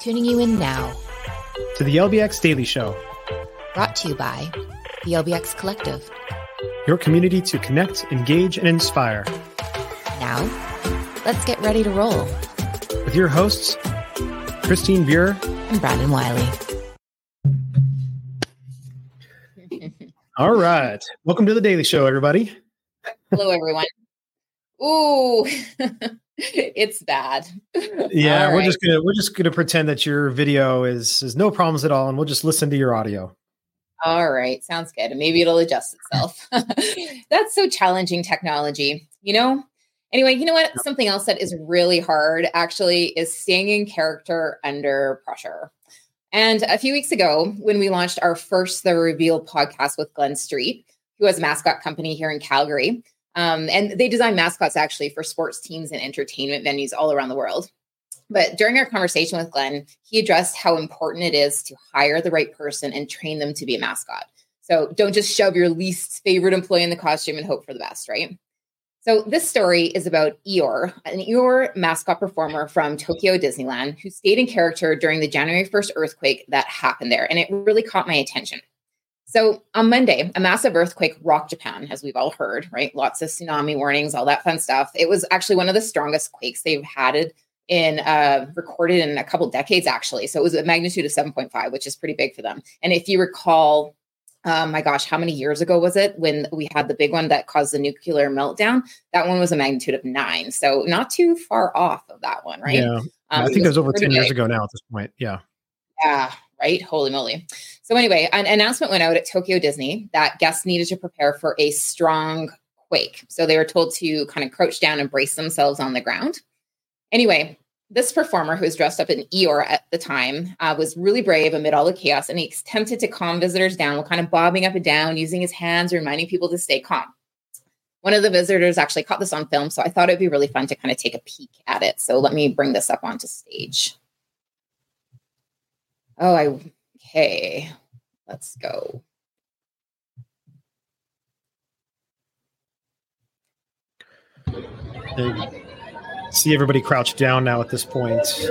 Tuning you in now to the LBX Daily Show, brought to you by the LBX Collective, your community to connect, engage, and inspire. Now, let's get ready to roll with your hosts, Christine Veer and Brandon Wiley. All right. Welcome to the Daily Show, everybody. Hello, everyone. Ooh, it's bad. Yeah, we're just gonna pretend that your video is no problems at all, and we'll just listen to your audio. All right, sounds good. And maybe it'll adjust itself. That's so challenging, technology. You know. Anyway, you know what? Something else that is really hard actually is staying in character under pressure. And a few weeks ago, when we launched our first The Reveal podcast with Glenn Street, who has a mascot company here in Calgary. And they design mascots actually for sports teams and entertainment venues all around the world. But during our conversation with Glenn, he addressed how important it is to hire the right person and train them to be a mascot. So don't just shove your least favorite employee in the costume and hope for the best, right? So this story is about Eeyore, an Eeyore mascot performer from Tokyo Disneyland who stayed in character during the January 1st earthquake that happened there. And it really caught my attention. So on Monday, a massive earthquake rocked Japan, as we've all heard, right? Lots of tsunami warnings, all that fun stuff. It was actually one of the strongest quakes they've had in recorded in a couple decades, actually. So it was a magnitude of 7.5, which is pretty big for them. And if you recall, my gosh, how many years ago was it when we had the big one that caused the nuclear meltdown? That one was a magnitude of 9. So not too far off of that one, right? Yeah, I think that was over 10 years ago now at this point. Yeah. Yeah. Right? Holy moly. So anyway, an announcement went out at Tokyo Disney that guests needed to prepare for a strong quake. So they were told to kind of crouch down and brace themselves on the ground. Anyway, this performer who was dressed up in Eeyore at the time was really brave amid all the chaos, and he attempted to calm visitors down while kind of bobbing up and down, using his hands, reminding people to stay calm. One of the visitors actually caught this on film, so I thought it'd be really fun to kind of take a peek at it. So let me bring this up onto stage. Okay. Let's go. I see everybody crouched down now at this point. It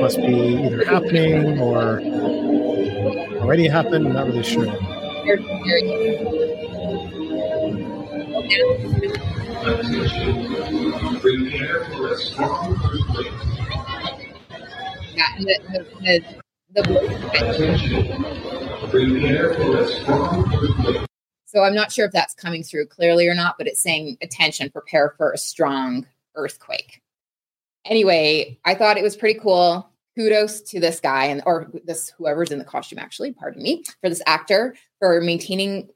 must be either happening or already happened. I'm not really sure. So I'm not sure if that's coming through clearly or not, but it's saying, attention, prepare for a strong earthquake. Anyway, I thought it was pretty cool. Kudos to this guy whoever's in the costume, actually, pardon me, for this actor, for maintaining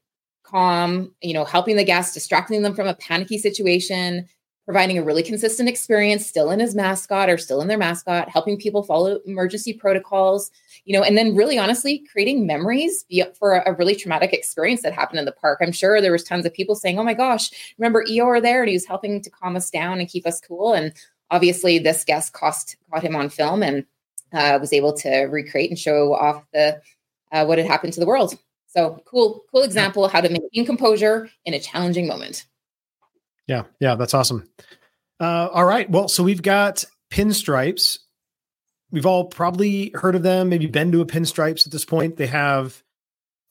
calm, helping the guests, distracting them from a panicky situation, providing a really consistent experience still in his mascot or still in their mascot, helping people follow emergency protocols, and then really honestly creating memories for a really traumatic experience that happened in the park. I'm sure there was tons of people saying, oh my gosh, remember Eeyore there? And he was helping to calm us down and keep us cool. And obviously this guest caught him on film and was able to recreate and show off what had happened to the world. So cool example of how to maintain composure in a challenging moment. Yeah, that's awesome. All right. Well, so we've got Pinstripes. We've all probably heard of them, maybe been to a Pinstripes at this point. They have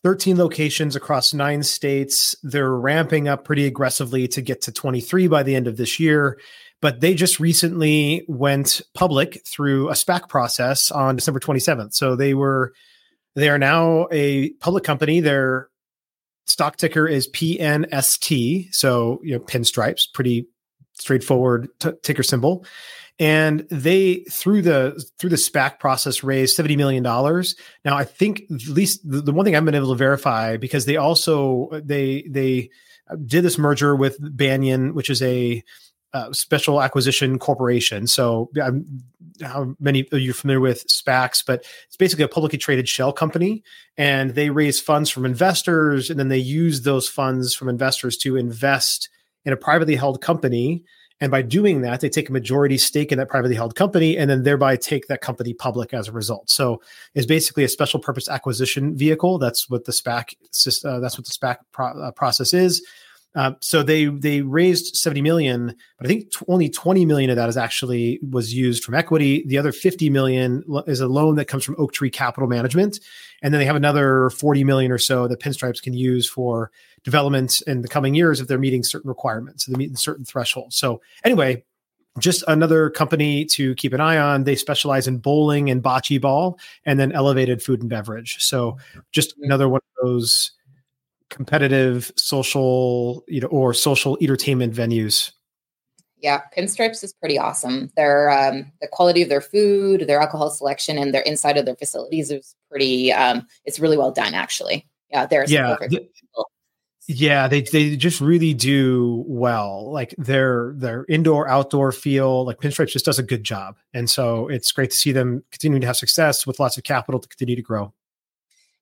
13 locations across 9 states. They're ramping up pretty aggressively to get to 23 by the end of this year. But they just recently went public through a SPAC process on December 27th. So they are now a public company. They're stock ticker is PNST. So, Pinstripes, pretty straightforward ticker symbol. And they, through the SPAC process, raised $70 million. Now, I think at least the one thing I've been able to verify, because they also, they did this merger with Banyan, which is a special acquisition corporation. So how many of you are familiar with SPACs, but it's basically a publicly traded shell company, and they raise funds from investors, and then they use those funds from investors to invest in a privately held company. And by doing that, they take a majority stake in that privately held company and then thereby take that company public as a result. So it's basically a special purpose acquisition vehicle. That's what the SPAC process is. So they raised 70 million, but I think only 20 million of that was used from equity. The other 50 million is a loan that comes from Oak Tree Capital Management. And then they have another 40 million or so that Pinstripes can use for development in the coming years if they're meeting certain requirements, so they're meeting certain thresholds. So anyway, just another company to keep an eye on. They specialize in bowling and bocce ball and then elevated food and beverage. So just another one of those competitive social, or social entertainment venues. Yeah. Pinstripes is pretty awesome. Their, the quality of their food, their alcohol selection, and their inside of their facilities is pretty, it's really well done actually. Yeah. Yeah. They just really do well. Like their indoor, outdoor feel, like Pinstripes just does a good job. And so it's great to see them continuing to have success with lots of capital to continue to grow.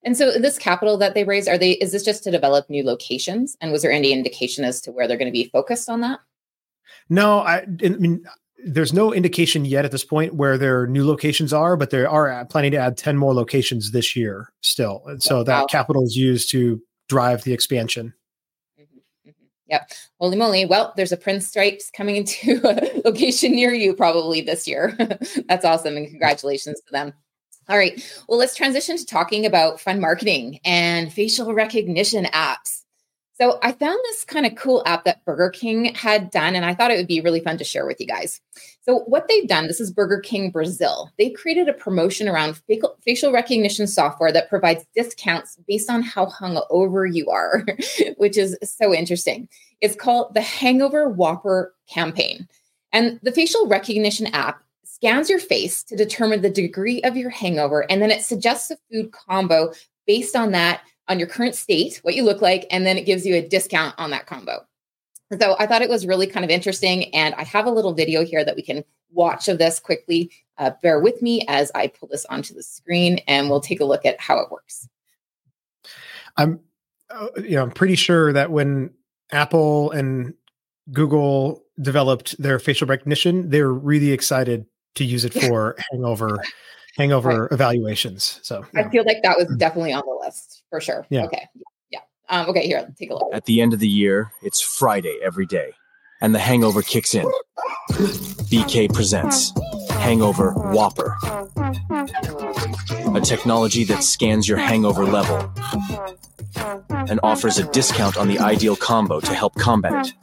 And so this capital that they raised, is this just to develop new locations? And was there any indication as to where they're going to be focused on that? No, I mean, there's no indication yet at this point where their new locations are, but they are planning to add 10 more locations this year still. And so that capital is used to drive the expansion. Mm-hmm, mm-hmm. Yep. Holy moly. Well, there's a Pinstripes coming into a location near you probably this year. That's awesome. And congratulations to them. All right. Well, let's transition to talking about fund marketing and facial recognition apps. So I found this kind of cool app that Burger King had done, and I thought it would be really fun to share with you guys. So what they've done, this is Burger King Brazil. They created a promotion around facial recognition software that provides discounts based on how hungover you are, which is so interesting. It's called the Hangover Whopper campaign. And the facial recognition app scans your face to determine the degree of your hangover, and then it suggests a food combo based on that, on your current state, what you look like, and then it gives you a discount on that combo. So I thought it was really kind of interesting, and I have a little video here that we can watch of this quickly. Bear with me as I pull this onto the screen, and we'll take a look at how it works. I'm pretty sure that when Apple and Google developed their facial recognition, they were really excited to use it for hangover right. Evaluations. So I feel like that was definitely on the list for sure. Yeah. Okay. Yeah. Okay. Here, take a look. At the end of the year, it's Friday every day, and the hangover kicks in. BK presents Hangover Whopper, a technology that scans your hangover level and offers a discount on the ideal combo to help combat it.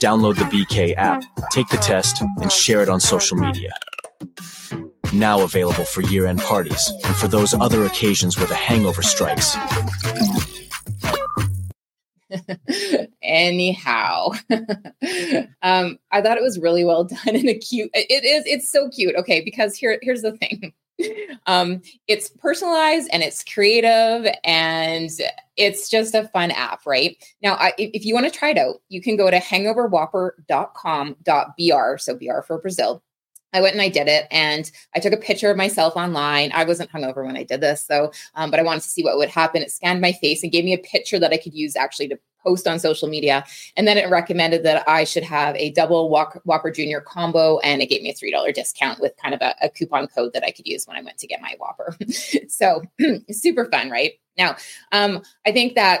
Download the BK app, take the test, and share it on social media. Now available for year-end parties and for those other occasions where the hangover strikes. Anyhow, I thought it was really well done and it's so cute. Okay. Because here's the thing. It's personalized and it's creative and it's just a fun app, right? Now, if you want to try it out, you can go to hangoverwhopper.com.br. So BR for Brazil. I went and I did it, and I took a picture of myself online. I wasn't hungover when I did this, so but I wanted to see what would happen. It scanned my face and gave me a picture that I could use actually to post on social media, and then it recommended that I should have a double Whopper Jr. combo, and it gave me a $3 discount with kind of a coupon code that I could use when I went to get my Whopper. So super fun, right? Now, I think that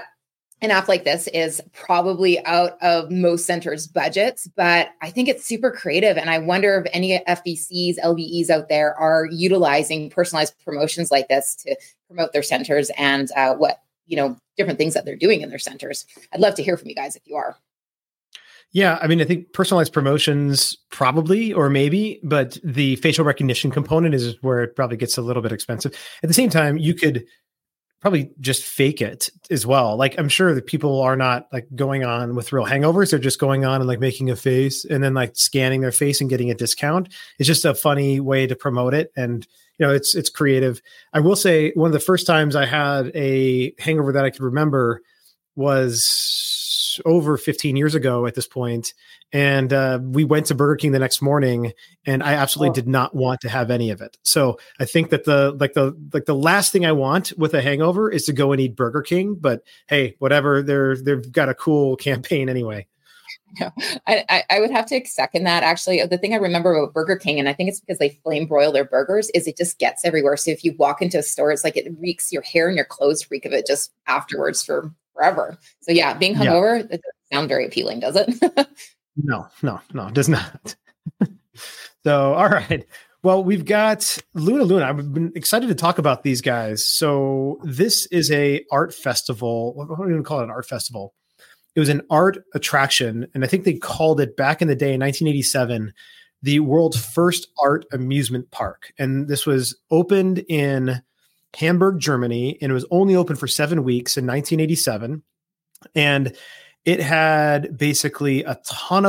an app like this is probably out of most centers' budgets, but I think it's super creative. And I wonder if any FBCs, LBEs out there are utilizing personalized promotions like this to promote their centers and different things that they're doing in their centers. I'd love to hear from you guys if you are. Yeah. I mean, I think personalized promotions probably, or maybe, but the facial recognition component is where it probably gets a little bit expensive. At the same time, you could probably just fake it as well. Like, I'm sure that people are not like going on with real hangovers. They're just going on and like making a face and then like scanning their face and getting a discount. It's just a funny way to promote it. And, it's creative. I will say one of the first times I had a hangover that I could remember was over 15 years ago at this point. And we went to Burger King the next morning, and I absolutely did not want to have any of it. So I think that the last thing I want with a hangover is to go and eat Burger King. But hey, whatever, they've got a cool campaign anyway. No, I would have to second that. Actually, the thing I remember about Burger King, and I think it's because they flame broil their burgers, is it just gets everywhere. So if you walk into a store, it's like it reeks, your hair and your clothes reek of it just afterwards for forever. So yeah, being hungover, it doesn't sound very appealing, does it? No, it does not. So, all right. Well, we've got Luna Luna. I've been excited to talk about these guys. So this is a art festival. What do you call it? An art festival. It was an art attraction, and I think they called it back in the day in 1987, the world's first art amusement park. And this was opened in Hamburg, Germany, and it was only open for 7 weeks in 1987. And it had basically about 20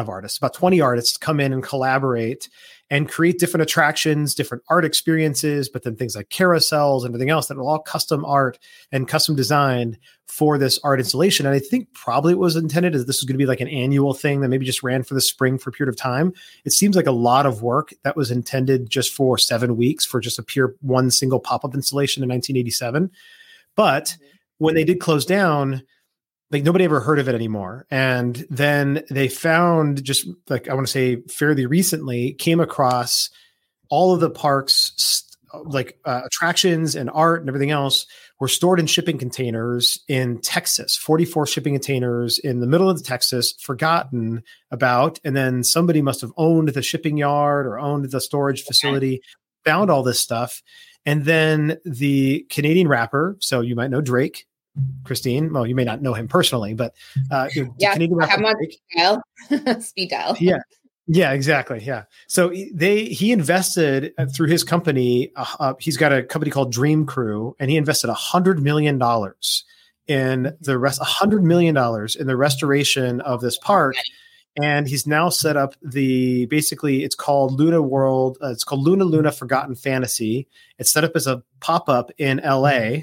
artists come in and collaborate and create different attractions, different art experiences, but then things like carousels and everything else that were all custom art and custom designed for this art installation. And I think probably it was intended as this was going to be like an annual thing that maybe just ran for the spring for a period of time. It seems like a lot of work that was intended just for 7 weeks for just a pure one single pop-up installation in 1987. But when they did close down, like nobody ever heard of it anymore. And then they found, just like, I want to say fairly recently, came across all of the park's attractions and art and everything else were stored in shipping containers in Texas, 44 shipping containers in the middle of Texas, forgotten about. And then somebody must've owned the shipping yard or owned the storage facility, found all this stuff. And then the Canadian rapper, so you might know Drake, Christine, well, you may not know him personally, but Canadian rapper, I have him on speed dial. Yeah, exactly. Yeah. So he invested through his company. He's got a company called Dream Crew, and he invested $100 million in the $100 million in the restoration of this park. And he's now set up it's called Luna World. It's called Luna Luna Forgotten Fantasy. It's set up as a pop-up in LA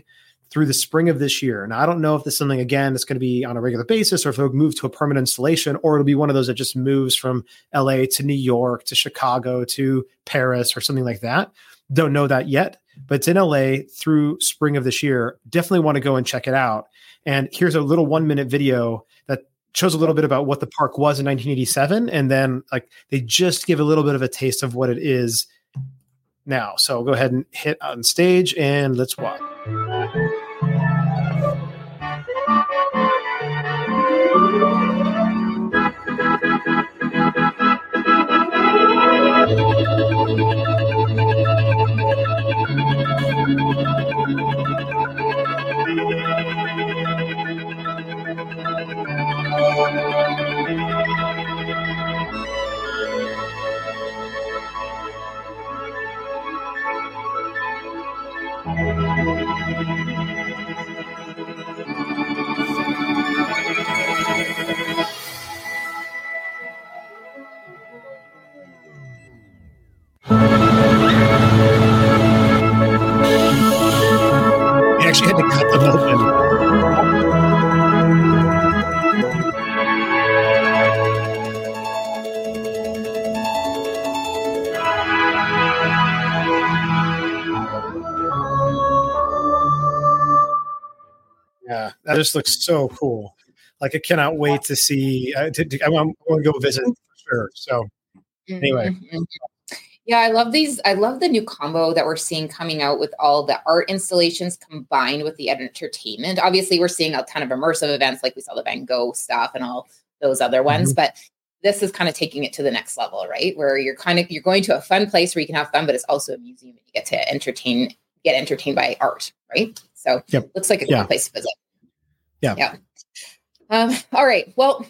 through the spring of this year. And I don't know if this is something, again, that's going to be on a regular basis or if it'll move to a permanent installation, or it'll be one of those that just moves from LA to New York to Chicago to Paris or something like that. Don't know that yet, but it's in LA through spring of this year. Definitely want to go and check it out. And here's a little 1-minute video that shows a little bit about what the park was in 1987. And then they just give a little bit of a taste of what it is now. So go ahead and hit on stage and let's watch. That just looks so cool. I cannot wait to see. I want to go visit for sure. So anyway. Yeah, I love these. I love the new combo that we're seeing coming out with all the art installations combined with the entertainment. Obviously, we're seeing a ton of immersive events like we saw the Van Gogh stuff and all those other ones. Mm-hmm. But this is kind of taking it to the next level, right? Where you're going to a fun place where you can have fun, but it's also a museum and you get to get entertained by art, right? So Looks like a good place to visit. Yeah. All right. Well,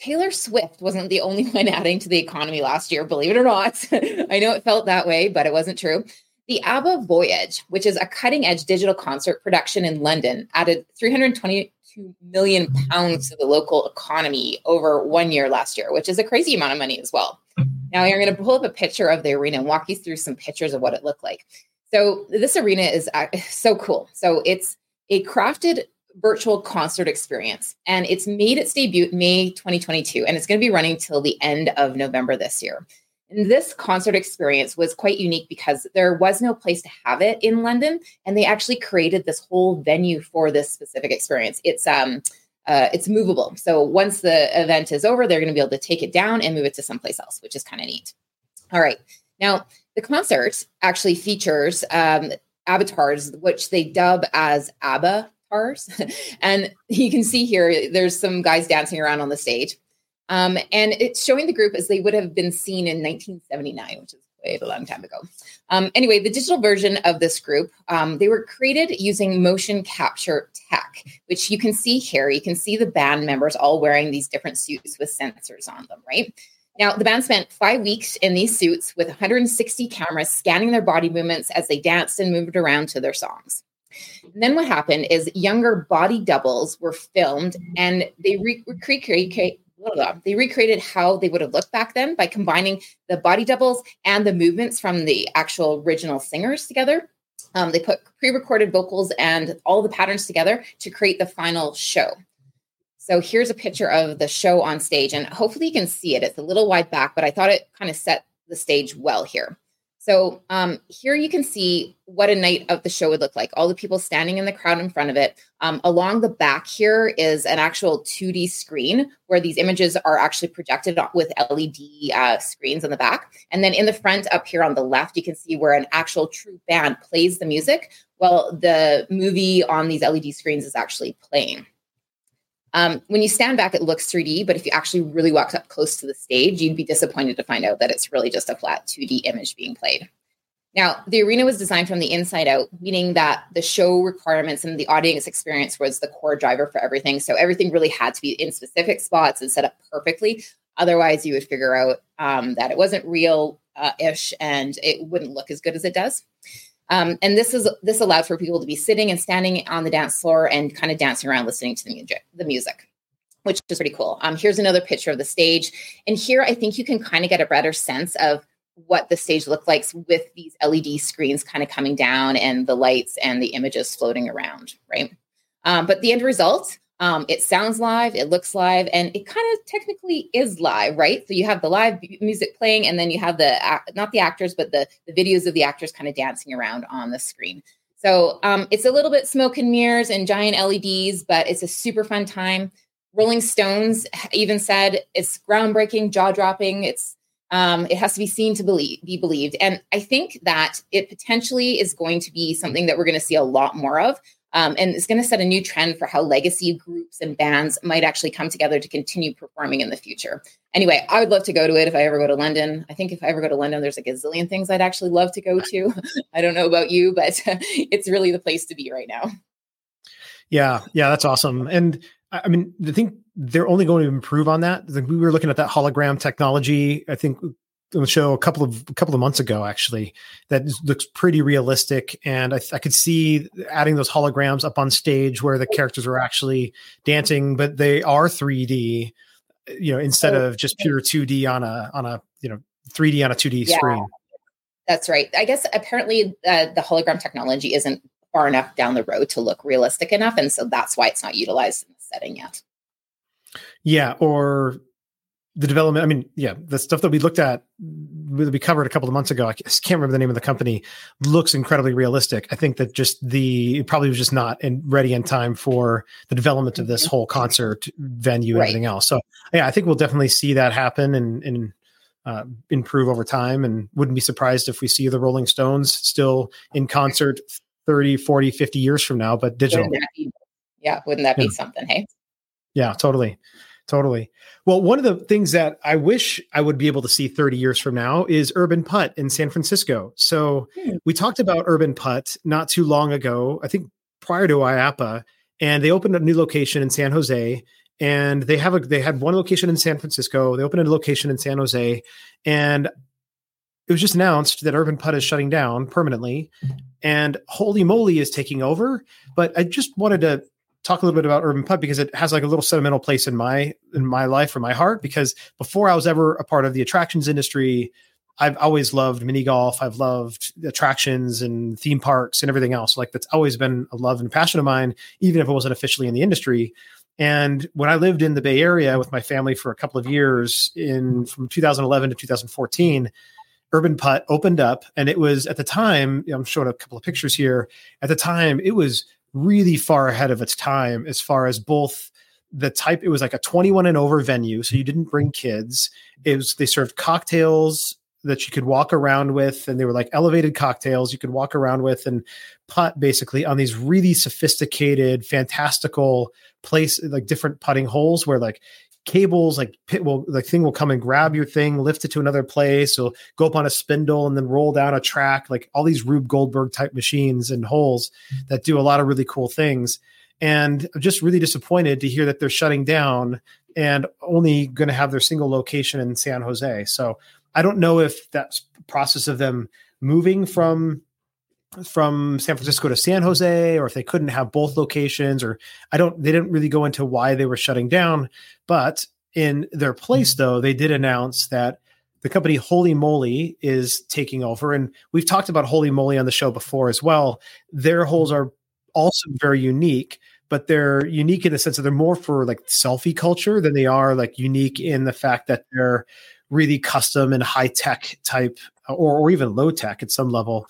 Taylor Swift wasn't the only one adding to the economy last year, believe it or not. I know it felt that way, but it wasn't true. The ABBA Voyage, which is a cutting-edge digital concert production in London, added £322 million to the local economy over 1 year last year, which is a crazy amount of money as well. Now, you're going to pull up a picture of the arena and walk you through some pictures of what it looked like. So this arena is so cool. So it's a crafted virtual concert experience, and it's made its debut May 2022, and it's going to be running till the end of November this year. And this concert experience was quite unique because there was no place to have it in London, and they actually created this whole venue for this specific experience. It's It's movable. So once the event is over, they're going to be able to take it down and move it to someplace else, which is kind of neat. All right. Now, the concert actually features avatars, which they dub as ABBA cars. And you can see here, there's some guys dancing around on the stage. And it's showing the group as they would have been seen in 1979, which is a long time ago. Anyway, the digital version of this group, they were created using motion capture tech, which you can see here. You can see the band members all wearing these different suits with sensors on them, right? Now, the band spent 5 weeks in these suits with 160 cameras scanning their body movements as they danced and moved around to their songs. And then what happened is younger body doubles were filmed, and they recreated how they would have looked back then by combining the body doubles and the movements from the actual original singers together. They put pre-recorded vocals and all the patterns together to create the final show. So here's a picture of the show on stage, and hopefully you can see it. It's a little wide back, but I thought it kind of set the stage well here. So here you can see what a night of the show would look like. All the people standing in the crowd in front of it. Along the back here is an actual 2D screen where these images are actually projected with LED screens on the back. And then in the front up here on the left, you can see where an actual true band plays the music while the movie on these LED screens is actually playing. When you stand back, it looks 3D, but if you actually really walked up close to the stage, you'd be disappointed to find out that it's really just a flat 2D image being played. Now, the arena was designed from the inside out, meaning that the show requirements and the audience experience was the core driver for everything. So everything really had to be in specific spots and set up perfectly. Otherwise, you would figure out that it wasn't real-ish and it wouldn't look as good as it does. And this allowed for people to be sitting and standing on the dance floor and kind of dancing around, listening to the music, which is pretty cool. Here's another picture of the stage. And here, I think you can kind of get a better sense of what the stage looked like with these LED screens kind of coming down and the lights and the images floating around, right? But the end result, it sounds live, it looks live, and it kind of technically is live, right? So you have the live music playing, and then you have the videos of the actors kind of dancing around on the screen. So it's a little bit smoke and mirrors and giant LEDs, but it's a super fun time. Rolling Stones even said it's groundbreaking, jaw-dropping. It's it has to be seen to be believed. And I think that it potentially is going to be something that we're going to see a lot more of. And it's going to set a new trend for how legacy groups and bands might actually come together to continue performing in the future. Anyway, I would love to go to it if I ever go to London. I think if I ever go to London, there's like a gazillion things I'd actually love to go to. I don't know about you, but it's really the place to be right now. Yeah, that's awesome. And I mean, I think they're only going to improve on that. We were looking at that hologram technology, I think, the show a couple of months ago, actually, that looks pretty realistic. And I could see adding those holograms up on stage where the characters are actually dancing, but they are 3D, instead of just pure 2D on a 3D on a 2D screen. That's right. I guess apparently the hologram technology isn't far enough down the road to look realistic enough. And so that's why it's not utilized in the setting yet. Yeah. Or the development, the stuff that we looked at, that we covered a couple of months ago, I can't remember the name of the company, looks incredibly realistic. I think that it probably was just not ready in time for the development of this whole concert venue and everything else. So yeah, I think we'll definitely see that happen and improve over time, and wouldn't be surprised if we see the Rolling Stones still in concert 30, 40, 50 years from now, but digital. Wouldn't that be something, hey? Yeah, totally. Totally. Well, one of the things that I wish I would be able to see 30 years from now is Urban Putt in San Francisco. So we talked about Urban Putt not too long ago, I think prior to IAPA, and they opened a new location in San Jose, and they had one location in San Francisco. They opened a location in San Jose, and it was just announced that Urban Putt is shutting down permanently and Holy Moly is taking over. But I just wanted to talk a little bit about Urban Putt because it has like a little sentimental place in my life or my heart, because before I was ever a part of the attractions industry, I've always loved mini golf. I've loved attractions and theme parks and everything else. Like, that's always been a love and passion of mine, even if I wasn't officially in the industry. And when I lived in the Bay Area with my family for a couple of years from 2011 to 2014, Urban Putt opened up, and it was at the time, I'm showing a couple of pictures here. At the time, it was really far ahead of its time as far as both the type, it was like a 21 and over venue. So you didn't bring kids. It was, they served cocktails that you could walk around with. And they were like elevated cocktails you could walk around with and putt basically on these really sophisticated, fantastical place, like different putting holes where like cables, like pit will, like thing will come and grab your thing, lift it to another place. So go up on a spindle and then roll down a track, like all these Rube Goldberg type machines and holes that do a lot of really cool things. And I'm just really disappointed to hear that they're shutting down and only going to have their single location in San Jose. So I don't know if that process of them moving from San Francisco to San Jose, or if they couldn't have both locations, or they didn't really go into why they were shutting down. But in their place though, they did announce that the company Holy Moly is taking over. And we've talked about Holy Moly on the show before as well. Their holes are also very unique, but they're unique in the sense that they're more for like selfie culture than they are like unique in the fact that they're really custom and high tech type or even low tech at some level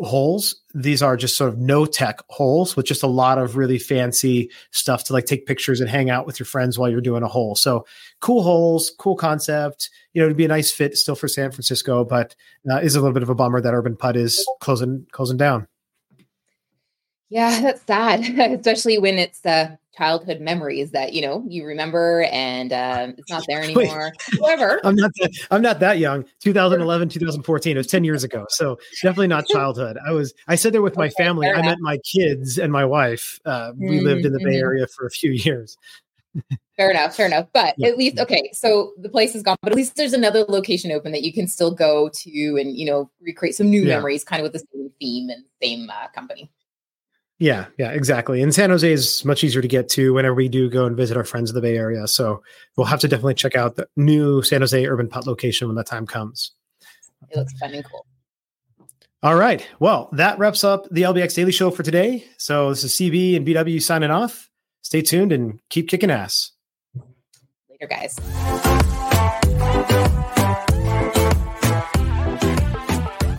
holes. These are just sort of no tech holes with just a lot of really fancy stuff to like take pictures and hang out with your friends while you're doing a hole. So cool holes, cool concept, it'd be a nice fit still for San Francisco, but is a little bit of a bummer that Urban Putt is closing down. Yeah, that's sad, especially when it's childhood memories that, you remember and it's not there anymore. However, I'm not that young. 2011, 2014, it was 10 years ago. So definitely not childhood. I said there with my family. I met my kids and my wife. We lived in the Bay Area for a few years. Fair enough. But at least, okay, so the place is gone, but at least there's another location open that you can still go to and, recreate some new memories kind of with the same theme and same company. Yeah, exactly. And San Jose is much easier to get to whenever we do go and visit our friends in the Bay Area. So we'll have to definitely check out the new San Jose Urban Putt location when that time comes. It looks fun and cool. All right. Well, that wraps up the LBX Daily Show for today. So this is CB and BW signing off. Stay tuned and keep kicking ass. Later, guys.